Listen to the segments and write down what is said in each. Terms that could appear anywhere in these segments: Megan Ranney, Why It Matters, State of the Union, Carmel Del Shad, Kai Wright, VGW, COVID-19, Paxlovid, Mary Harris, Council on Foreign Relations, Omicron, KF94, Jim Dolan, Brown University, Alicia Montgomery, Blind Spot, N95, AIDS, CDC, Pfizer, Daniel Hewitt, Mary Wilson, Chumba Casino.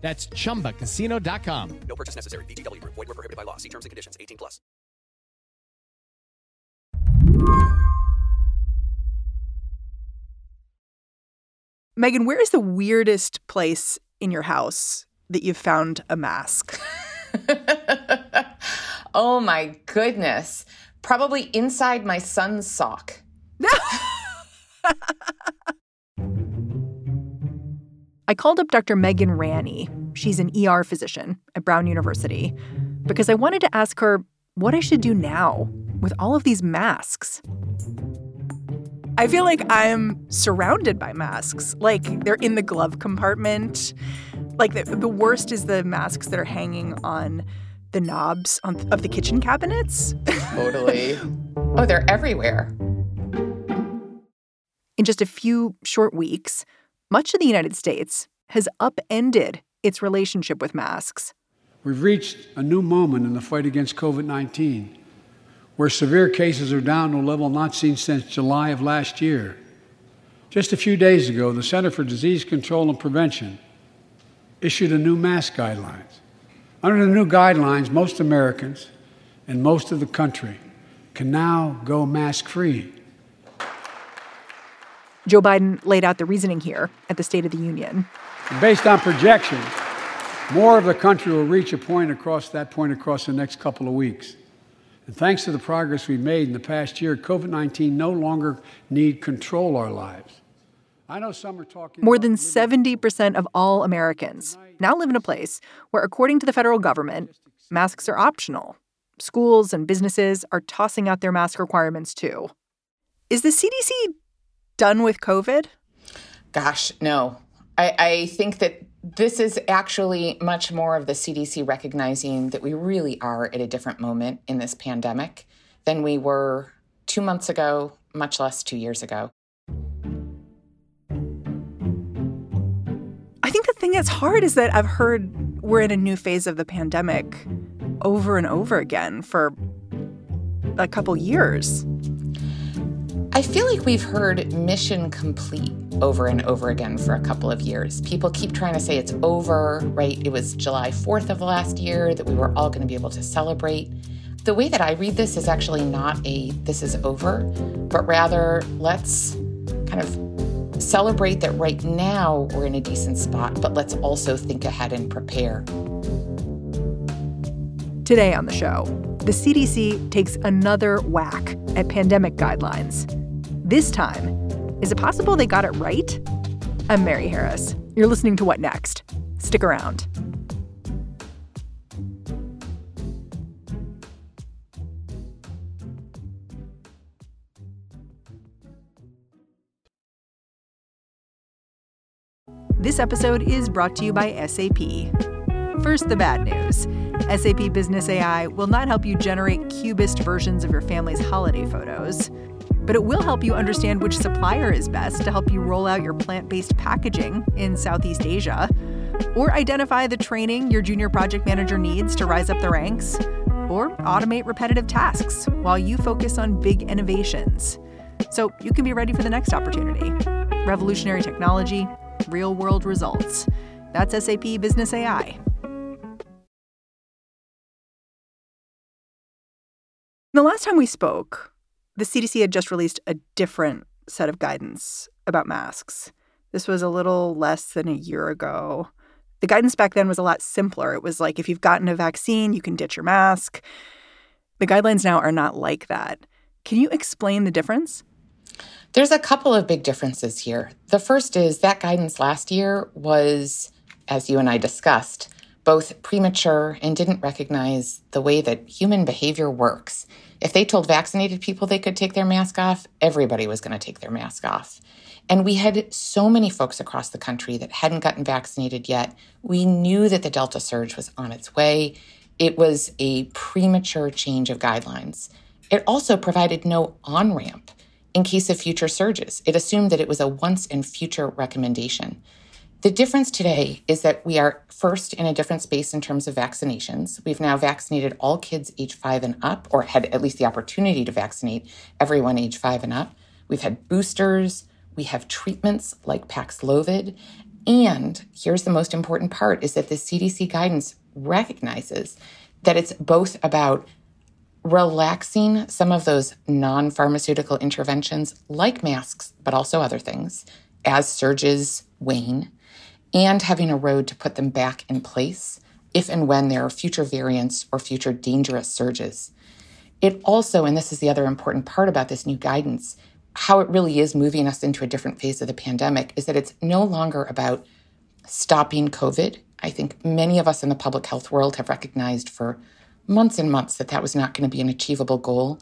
That's ChumbaCasino.com. No purchase necessary. VGW. Void where prohibited by law. See terms and conditions. 18+. Megan, where is the weirdest place in your house that you've found a mask? Oh, my goodness. Probably inside my son's sock. I called up Dr. Megan Ranney. She's an ER physician at Brown University because I wanted to ask her what I should do now with all of these masks. I feel like I'm surrounded by masks. Like, they're in the glove compartment. Like, the worst is the masks that are hanging on the knobs of the kitchen cabinets. Totally. Oh, they're everywhere. In just a few short weeks, much of the United States has upended its relationship with masks. We've reached a new moment in the fight against COVID-19, where severe cases are down to a level not seen since July of last year. Just a few days ago, the Center for Disease Control and Prevention issued a new mask guidelines. Under the new guidelines, most Americans and most of the country can now go mask-free. Joe Biden laid out the reasoning here at the State of the Union. Based on projections, more of the country will reach a point across the next couple of weeks. And thanks to the progress we made in the past year, COVID-19 no longer need control our lives. I know some are talking. More than 70% of all Americans now live in a place where, according to the federal government, masks are optional. Schools and businesses are tossing out their mask requirements, too. Is the CDC done with COVID? Gosh, no. I think that this is actually much more of the CDC recognizing that we really are at a different moment in this pandemic than we were 2 months ago, much less 2 years ago. I think the thing that's hard is that I've heard we're in a new phase of the pandemic over and over again for a couple years. I feel like we've heard mission complete over and over again for a couple of years. People keep trying to say it's over, right? It was July 4th of last year that we were all going to be able to celebrate. The way that I read this is actually not a this is over, but rather let's kind of celebrate that right now we're in a decent spot, but let's also think ahead and prepare. Today on the show, the CDC takes another whack at pandemic guidelines. This time, is it possible they got it right? I'm Mary Harris. You're listening to What Next? Stick around. This episode is brought to you by SAP. First, the bad news. SAP Business AI will not help you generate cubist versions of your family's holiday photos, but it will help you understand which supplier is best to help you roll out your plant-based packaging in Southeast Asia, or identify the training your junior project manager needs to rise up the ranks, or automate repetitive tasks while you focus on big innovations. So you can be ready for the next opportunity. Revolutionary technology, real-world results. That's SAP Business AI. The last time we spoke, the CDC had just released a different set of guidance about masks. This was a little less than a year ago. The guidance back then was a lot simpler. It was like, if you've gotten a vaccine, you can ditch your mask. The guidelines now are not like that. Can you explain the difference? There's a couple of big differences here. The first is that guidance last year was, as you and I discussed, both premature and didn't recognize the way that human behavior works. If they told vaccinated people they could take their mask off, everybody was going to take their mask off. And we had so many folks across the country that hadn't gotten vaccinated yet. We knew that the Delta surge was on its way. It was a premature change of guidelines. It also provided no on-ramp in case of future surges. It assumed that it was a once and future recommendation. The difference today is that we are first in a different space in terms of vaccinations. We've now vaccinated all kids age 5 and up, or had at least the opportunity to vaccinate everyone age 5 and up. We've had boosters. We have treatments like Paxlovid. And here's the most important part, is that the CDC guidance recognizes that it's both about relaxing some of those non-pharmaceutical interventions like masks, but also other things, as surges wane, and having a road to put them back in place if and when there are future variants or future dangerous surges. It also, and this is the other important part about this new guidance, how it really is moving us into a different phase of the pandemic, is that it's no longer about stopping COVID. I think many of us in the public health world have recognized for months and months that that was not going to be an achievable goal,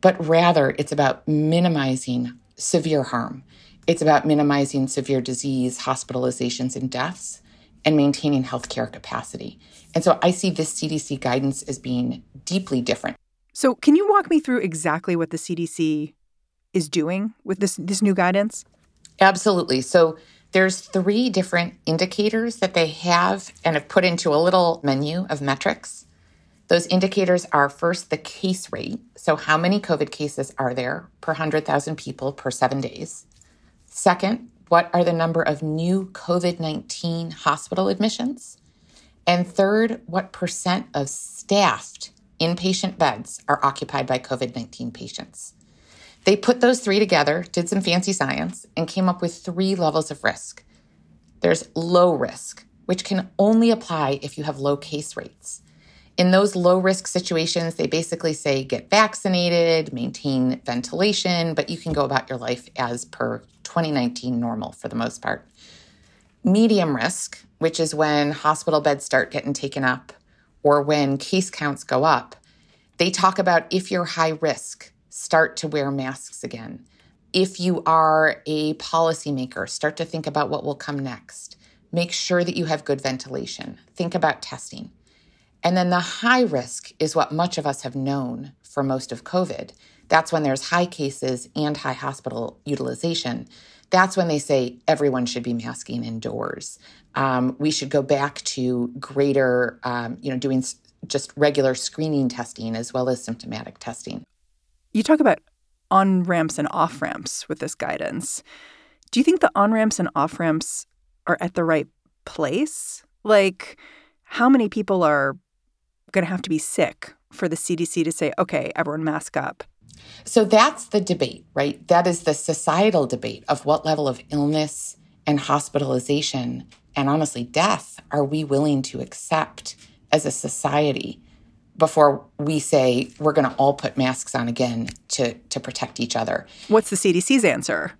but rather it's about minimizing severe harm. It's about minimizing severe disease, hospitalizations, and deaths, and maintaining healthcare capacity. And so I see this CDC guidance as being deeply different. So can you walk me through exactly what the CDC is doing with this new guidance? Absolutely. So there's 3 different indicators that they have and have put into a little menu of metrics. Those indicators are, first, the case rate. So how many COVID cases are there per 100,000 people per 7 days? Second, what are the number of new COVID-19 hospital admissions? And third, what percent of staffed inpatient beds are occupied by COVID-19 patients? They put those 3 together, did some fancy science, and came up with 3 levels of risk. There's low risk, which can only apply if you have low case rates. In those low-risk situations, they basically say get vaccinated, maintain ventilation, but you can go about your life as per 2019 normal for the most part. Medium risk, which is when hospital beds start getting taken up or when case counts go up, they talk about if you're high risk, start to wear masks again. If you are a policymaker, start to think about what will come next. Make sure that you have good ventilation. Think about testing. And then the high risk is what much of us have known for most of COVID. That's when there's high cases and high hospital utilization. That's when they say everyone should be masking indoors. We should go back to greater, doing just regular screening testing as well as symptomatic testing. You talk about on-ramps and off-ramps with this guidance. Do you think the on-ramps and off-ramps are at the right place? Like, how many people are going to have to be sick for the CDC to say, okay, everyone mask up? So that's the debate, right? That is the societal debate of what level of illness and hospitalization and honestly death are we willing to accept as a society before we say we're going to all put masks on again to protect each other. What's the CDC's answer?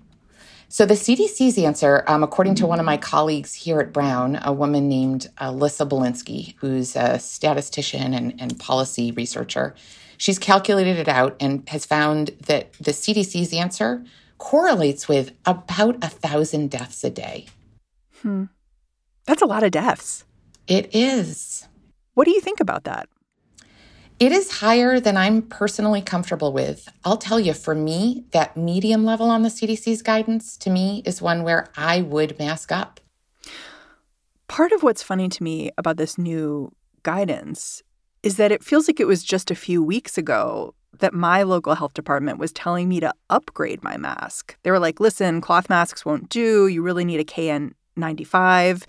So the CDC's answer, according to one of my colleagues here at Brown, a woman named Alyssa Balinski, who's a statistician and policy researcher, she's calculated it out and has found that the CDC's answer correlates with about 1,000 deaths a day. That's a lot of deaths. It is. What do you think about that? It is higher than I'm personally comfortable with. I'll tell you, for me, that medium level on the CDC's guidance, to me, is one where I would mask up. Part of what's funny to me about this new guidance is that it feels like it was just a few weeks ago that my local health department was telling me to upgrade my mask. They were like, listen, cloth masks won't do. You really need a KN95.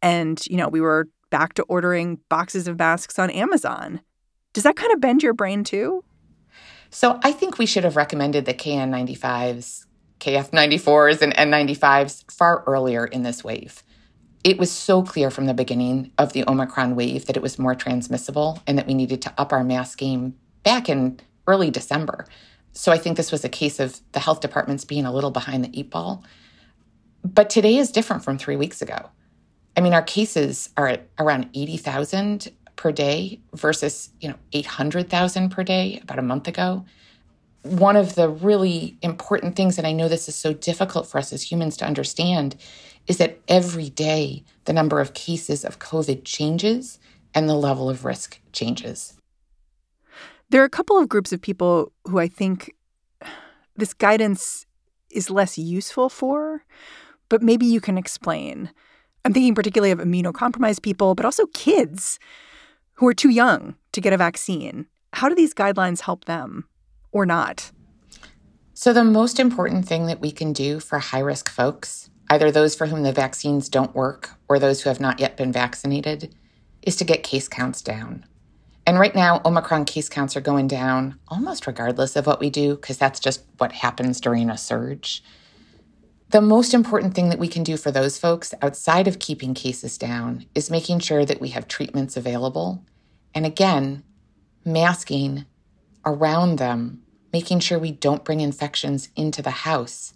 And, we were back to ordering boxes of masks on Amazon. Does that kind of bend your brain, too? So I think we should have recommended the KN95s, KF94s, and N95s far earlier in this wave. It was so clear from the beginning of the Omicron wave that it was more transmissible and that we needed to up our mask game back in early December. So I think this was a case of the health departments being a little behind the 8 ball. But today is different from 3 weeks ago. I mean, our cases are at around 80,000 per day versus, 800,000 per day about a month ago. One of the really important things, and I know this is so difficult for us as humans to understand, is that every day the number of cases of COVID changes and the level of risk changes. There are a couple of groups of people who I think this guidance is less useful for, but maybe you can explain. I'm thinking particularly of immunocompromised people, but also kids who are too young to get a vaccine. How do these guidelines help them or not? So the most important thing that we can do for high-risk folks, either those for whom the vaccines don't work or those who have not yet been vaccinated, is to get case counts down. And right now, Omicron case counts are going down almost regardless of what we do, because that's just what happens during a surge. The most important thing that we can do for those folks outside of keeping cases down is making sure that we have treatments available. And again, masking around them, making sure we don't bring infections into the house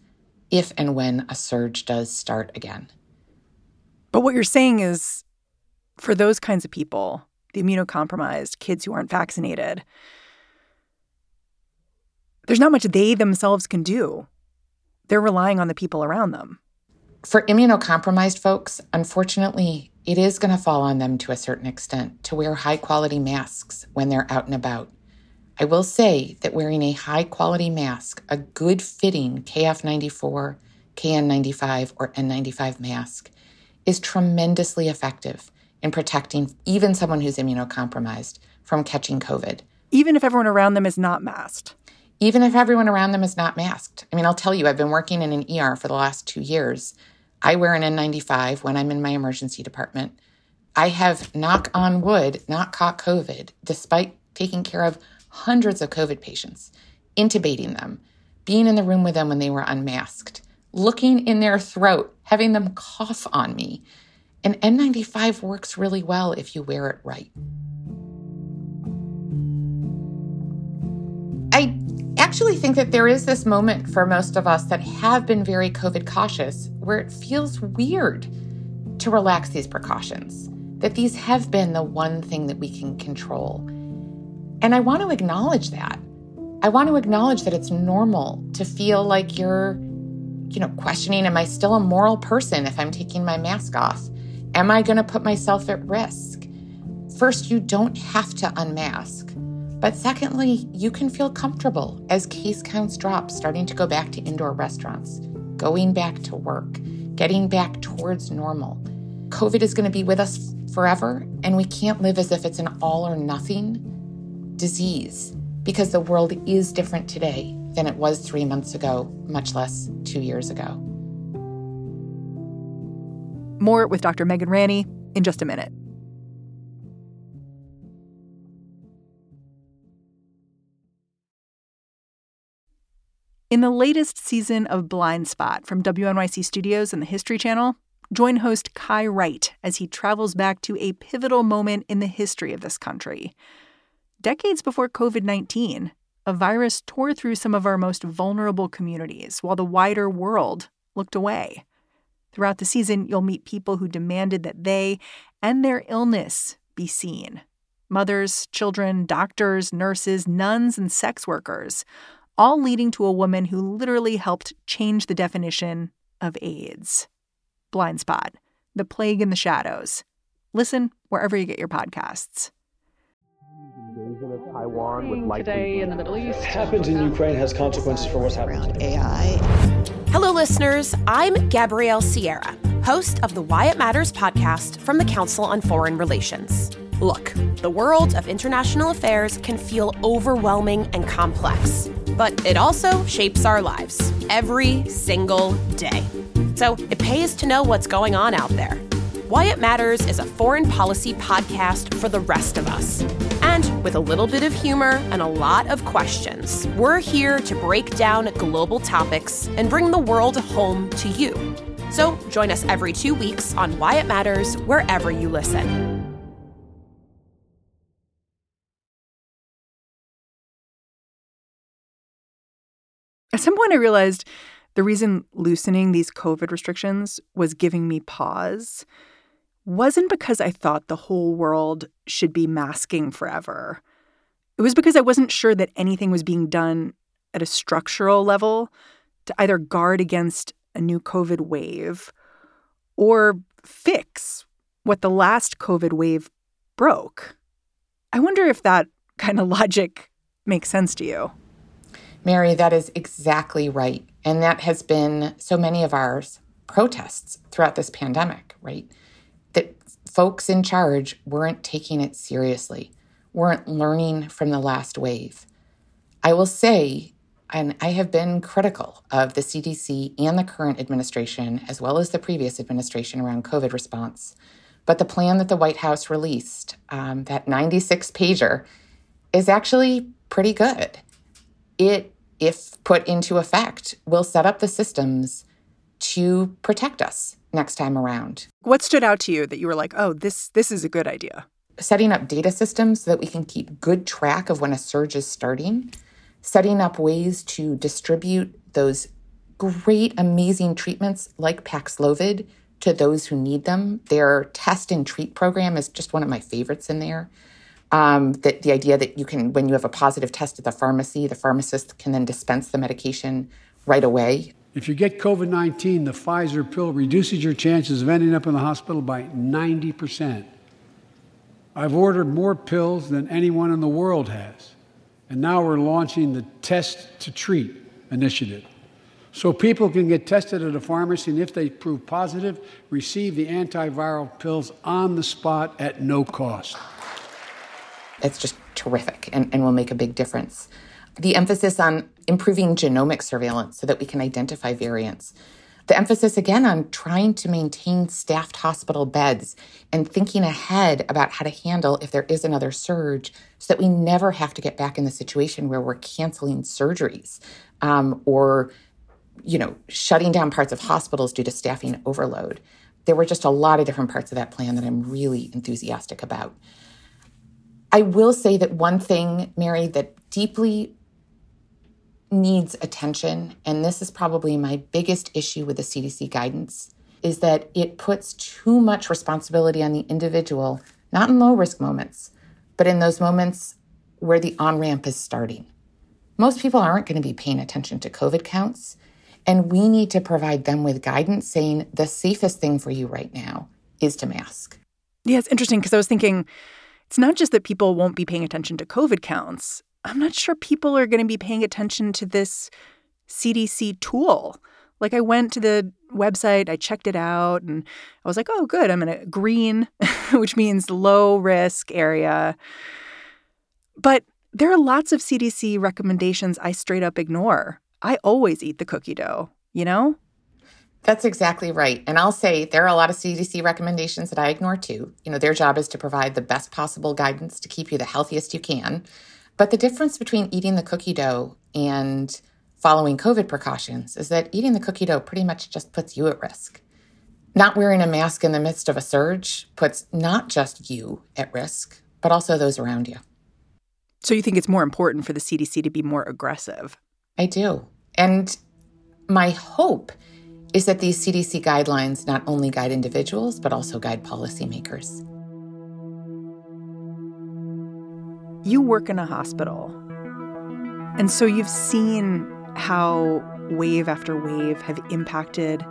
if and when a surge does start again. But what you're saying is, for those kinds of people, the immunocompromised, kids who aren't vaccinated, there's not much they themselves can do. They're relying on the people around them. For immunocompromised folks, unfortunately, it is going to fall on them to a certain extent to wear high-quality masks when they're out and about. I will say that wearing a high-quality mask, a good-fitting KF94, KN95, or N95 mask, is tremendously effective in protecting even someone who's immunocompromised from catching COVID. Even if everyone around them is not masked? Even if everyone around them is not masked. I mean, I'll tell you, I've been working in an ER for the last 2 years. I wear an N95 when I'm in my emergency department. I have, knock on wood, not caught COVID, despite taking care of hundreds of COVID patients, intubating them, being in the room with them when they were unmasked, looking in their throat, having them cough on me. An N95 works really well if you wear it right. I actually think that there is this moment for most of us that have been very COVID cautious where it feels weird to relax these precautions, that these have been the one thing that we can control. And I want to acknowledge that. I want to acknowledge that it's normal to feel like you're, questioning, am I still a moral person if I'm taking my mask off? Am I going to put myself at risk? First, you don't have to unmask. But secondly, you can feel comfortable as case counts drop, starting to go back to indoor restaurants, going back to work, getting back towards normal. COVID is going to be with us forever, and we can't live as if it's an all or nothing disease, because the world is different today than it was 3 months ago, much less 2 years ago. More with Dr. Megan Ranney in just a minute. In the latest season of Blind Spot from WNYC Studios and the History Channel, join host Kai Wright as he travels back to a pivotal moment in the history of this country. Decades before COVID-19, a virus tore through some of our most vulnerable communities while the wider world looked away. Throughout the season, you'll meet people who demanded that they and their illness be seen. Mothers, children, doctors, nurses, nuns, and sex workers, all leading to a woman who literally helped change the definition of AIDS. Blind Spot, the plague in the shadows. Listen wherever you get your podcasts. Invasion of Taiwan with light today in the Middle East. What happens in Ukraine has consequences for what's happening around AI. Hello, listeners. I'm Gabrielle Sierra, host of the Why It Matters podcast from the Council on Foreign Relations. Look, the world of international affairs can feel overwhelming and complex, but it also shapes our lives every single day. So it pays to know what's going on out there. Why It Matters is a foreign policy podcast for the rest of us. And with a little bit of humor and a lot of questions, we're here to break down global topics and bring the world home to you. So join us every 2 weeks on Why It Matters, wherever you listen. At some point, I realized the reason loosening these COVID restrictions was giving me pause wasn't because I thought the whole world should be masking forever. It was because I wasn't sure that anything was being done at a structural level to either guard against a new COVID wave or fix what the last COVID wave broke. I wonder if that kind of logic makes sense to you. Mary, that is exactly right. And that has been so many of our protests throughout this pandemic, right? That folks in charge weren't taking it seriously, weren't learning from the last wave. I will say, and I have been critical of the CDC and the current administration, as well as the previous administration around COVID response, but the plan that the White House released, that 96-pager, is actually pretty good. It, if put into effect, will set up the systems to protect us next time around. What stood out to you that you were like, oh, this is a good idea? Setting up data systems so that we can keep good track of when a surge is starting. Setting up ways to distribute those great, amazing treatments like Paxlovid to those who need them. Their test and treat program is just one of my favorites in there. That the idea that you can, when you have a positive test at the pharmacy, the pharmacist can then dispense the medication right away. If you get COVID-19, the Pfizer pill reduces your chances of ending up in the hospital by 90%. I've ordered more pills than anyone in the world has. And now we're launching the Test to Treat initiative. So people can get tested at a pharmacy and if they prove positive, receive the antiviral pills on the spot at no cost. It's just terrific and will make a big difference. The emphasis on improving genomic surveillance so that we can identify variants. The emphasis, again, on trying to maintain staffed hospital beds and thinking ahead about how to handle if there is another surge so that we never have to get back in the situation where we're canceling surgeries or, you know, shutting down parts of hospitals due to staffing overload. There were just a lot of different parts of that plan that I'm really enthusiastic about. I will say that one thing, Mary, that deeply needs attention, and this is probably my biggest issue with the CDC guidance, is that it puts too much responsibility on the individual, not in low-risk moments, but in those moments where the on-ramp is starting. Most people aren't going to be paying attention to COVID counts, and we need to provide them with guidance saying the safest thing for you right now is to mask. Yeah, it's interesting because I was thinking it's not just that people won't be paying attention to COVID counts. I'm not sure people are going to be paying attention to this CDC tool. Like I went to the website, I checked it out, and I was like, oh, good, I'm in a green, which means low risk area. But there are lots of CDC recommendations I straight up ignore. I always eat the cookie dough, you know? That's exactly right. And I'll say there are a lot of CDC recommendations that I ignore too. You know, their job is to provide the best possible guidance to keep you the healthiest you can. But the difference between eating the cookie dough and following COVID precautions is that eating the cookie dough pretty much just puts you at risk. Not wearing a mask in the midst of a surge puts not just you at risk, but also those around you. So you think it's more important for the CDC to be more aggressive? I do. And my hope is that these CDC guidelines not only guide individuals, but also guide policymakers. You work in a hospital, and so you've seen how wave after wave have impacted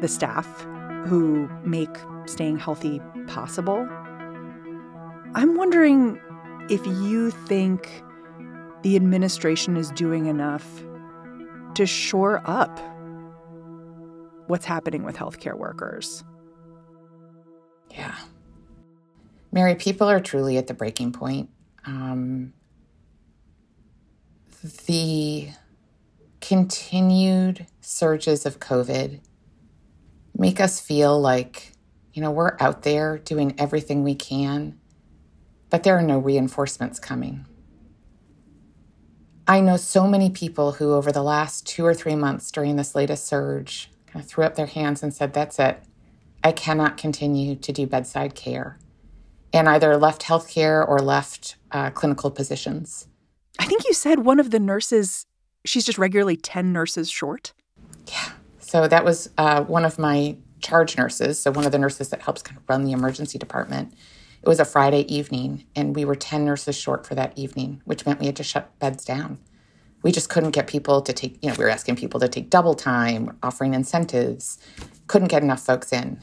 the staff who make staying healthy possible. I'm wondering if you think the administration is doing enough to shore up what's happening with healthcare workers. Yeah. Mary, people are truly at the breaking point. The continued surges of COVID make us feel like, you know, we're out there doing everything we can, but there are no reinforcements coming. I know so many people who over the last 2 or 3 months during this latest surge kind of threw up their hands and said, that's it. I cannot continue to do bedside care. And either left healthcare or left clinical positions. I think you said one of the nurses, she's just regularly 10 nurses short. Yeah. So that was one of my charge nurses. So one of the nurses that helps kind of run the emergency department. It was a Friday evening, and we were 10 nurses short for that evening, which meant we had to shut beds down. We just couldn't get people to take, you know, we were asking people to take double time, offering incentives, couldn't get enough folks in.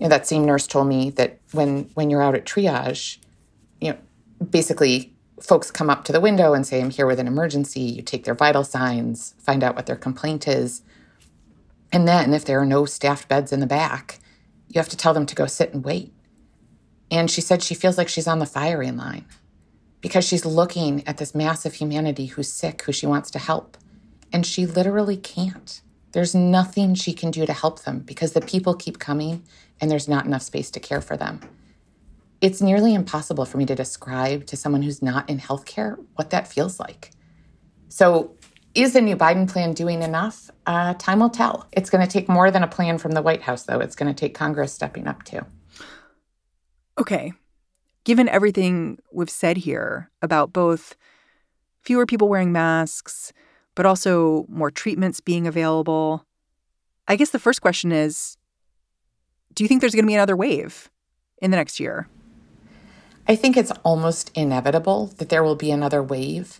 you know, that same nurse told me that when you're out at triage, you know, basically folks come up to the window and say, I'm here with an emergency. You take their vital signs, find out what their complaint is. And then if there are no staffed beds in the back, you have to tell them to go sit and wait. And she said she feels like she's on the firing line because she's looking at this mass of humanity who's sick, who she wants to help. And she literally can't. There's nothing she can do to help them because the people keep coming and there's not enough space to care for them. It's nearly impossible for me to describe to someone who's not in healthcare what that feels like. So is the new Biden plan doing enough? Time will tell. It's going to take more than a plan from the White House, though. It's going to take Congress stepping up, too. Okay. Given everything we've said here about both fewer people wearing masks, but also more treatments being available, I guess the first question is, do you think there's going to be another wave in the next year? I think it's almost inevitable that there will be another wave.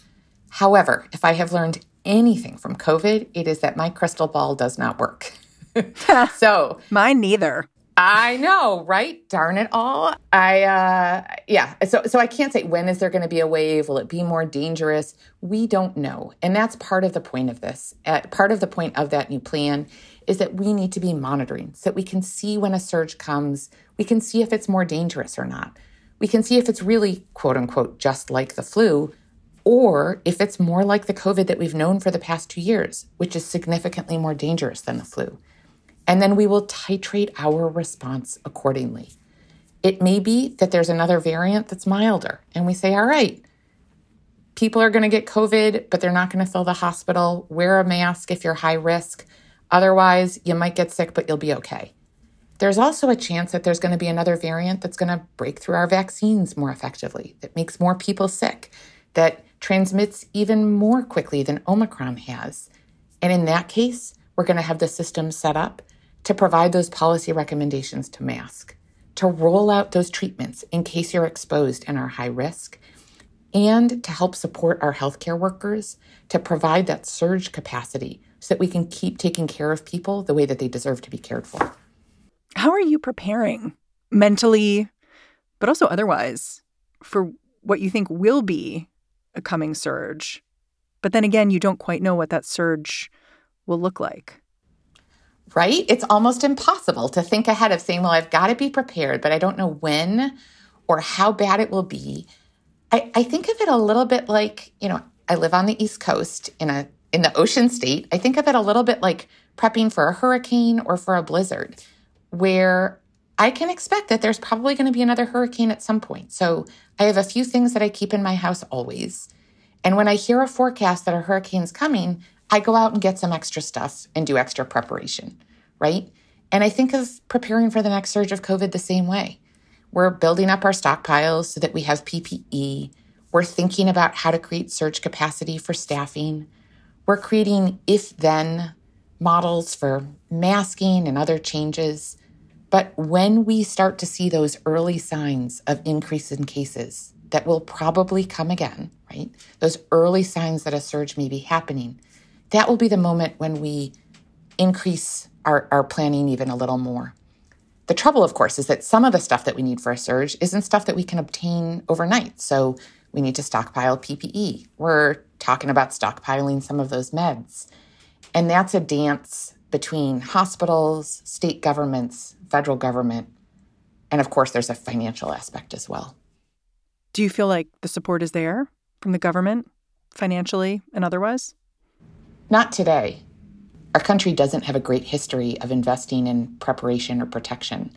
However, if I have learned anything from COVID, it is that my crystal ball does not work. So mine neither. I know, right? Darn it all. So I can't say when is there going to be a wave? Will it be more dangerous? We don't know. And that's part of the point of this. Part of the point of that new plan is that we need to be monitoring so that we can see when a surge comes. We can see if it's more dangerous or not. We can see if it's really, quote unquote, just like the flu, or if it's more like the COVID that we've known for the past 2 years, which is significantly more dangerous than the flu. And then we will titrate our response accordingly. It may be that there's another variant that's milder, and we say, all right, people are going to get COVID, but they're not going to fill the hospital. Wear a mask if you're high risk. Otherwise, you might get sick, but you'll be okay. There's also a chance that there's going to be another variant that's going to break through our vaccines more effectively, that makes more people sick, that transmits even more quickly than Omicron has. And in that case, we're going to have the system set up to provide those policy recommendations to mask, to roll out those treatments in case you're exposed and are high risk, and to help support our healthcare workers to provide that surge capacity so that we can keep taking care of people the way that they deserve to be cared for. How are you preparing mentally, but also otherwise, for what you think will be a coming surge? But then again, you don't quite know what that surge will look like. Right? It's almost impossible to think ahead of saying, well, I've got to be prepared, but I don't know when or how bad it will be. I think of it a little bit like, you know, I live on the East Coast in the ocean state. I think of it a little bit like prepping for a hurricane or for a blizzard, where I can expect that there's probably going to be another hurricane at some point. So I have a few things that I keep in my house always. And when I hear a forecast that a hurricane's coming, I go out and get some extra stuff and do extra preparation, right? And I think of preparing for the next surge of COVID the same way. We're building up our stockpiles so that we have PPE. We're thinking about how to create surge capacity for staffing. We're creating if-then models for masking and other changes. But when we start to see those early signs of increase in cases that will probably come again, right? Those early signs that a surge may be happening, that will be the moment when we increase our planning even a little more. The trouble, of course, is that some of the stuff that we need for a surge isn't stuff that we can obtain overnight. So we need to stockpile PPE. We're talking about stockpiling some of those meds. And that's a dance between hospitals, state governments, federal government. And of course, there's a financial aspect as well. Do you feel like the support is there from the government, financially and otherwise? Not today. Our country doesn't have a great history of investing in preparation or protection.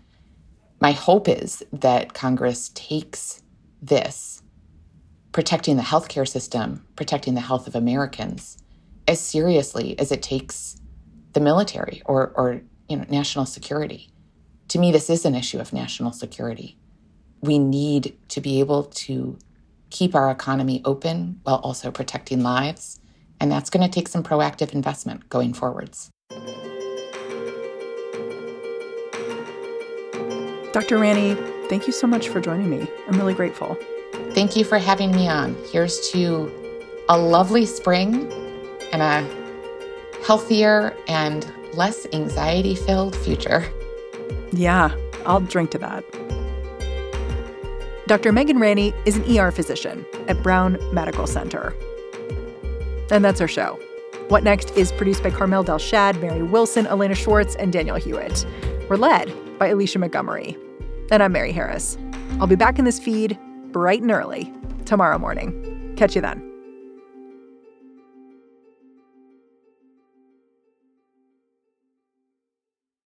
My hope is that Congress takes this, protecting the healthcare system, protecting the health of Americans, as seriously as it takes the military or you know, national security. To me, this is an issue of national security. We need to be able to keep our economy open while also protecting lives. And that's going to take some proactive investment going forwards. Dr. Ranney, thank you so much for joining me. I'm really grateful. Thank you for having me on. Here's to a lovely spring and a healthier and less anxiety-filled future. Yeah, I'll drink to that. Dr. Megan Ranney is an ER physician at Brown Medical Center. And that's our show. What Next is produced by Carmel Del Shad, Mary Wilson, Elena Schwartz, and Daniel Hewitt. We're led by Alicia Montgomery. And I'm Mary Harris. I'll be back in this feed bright and early tomorrow morning. Catch you then.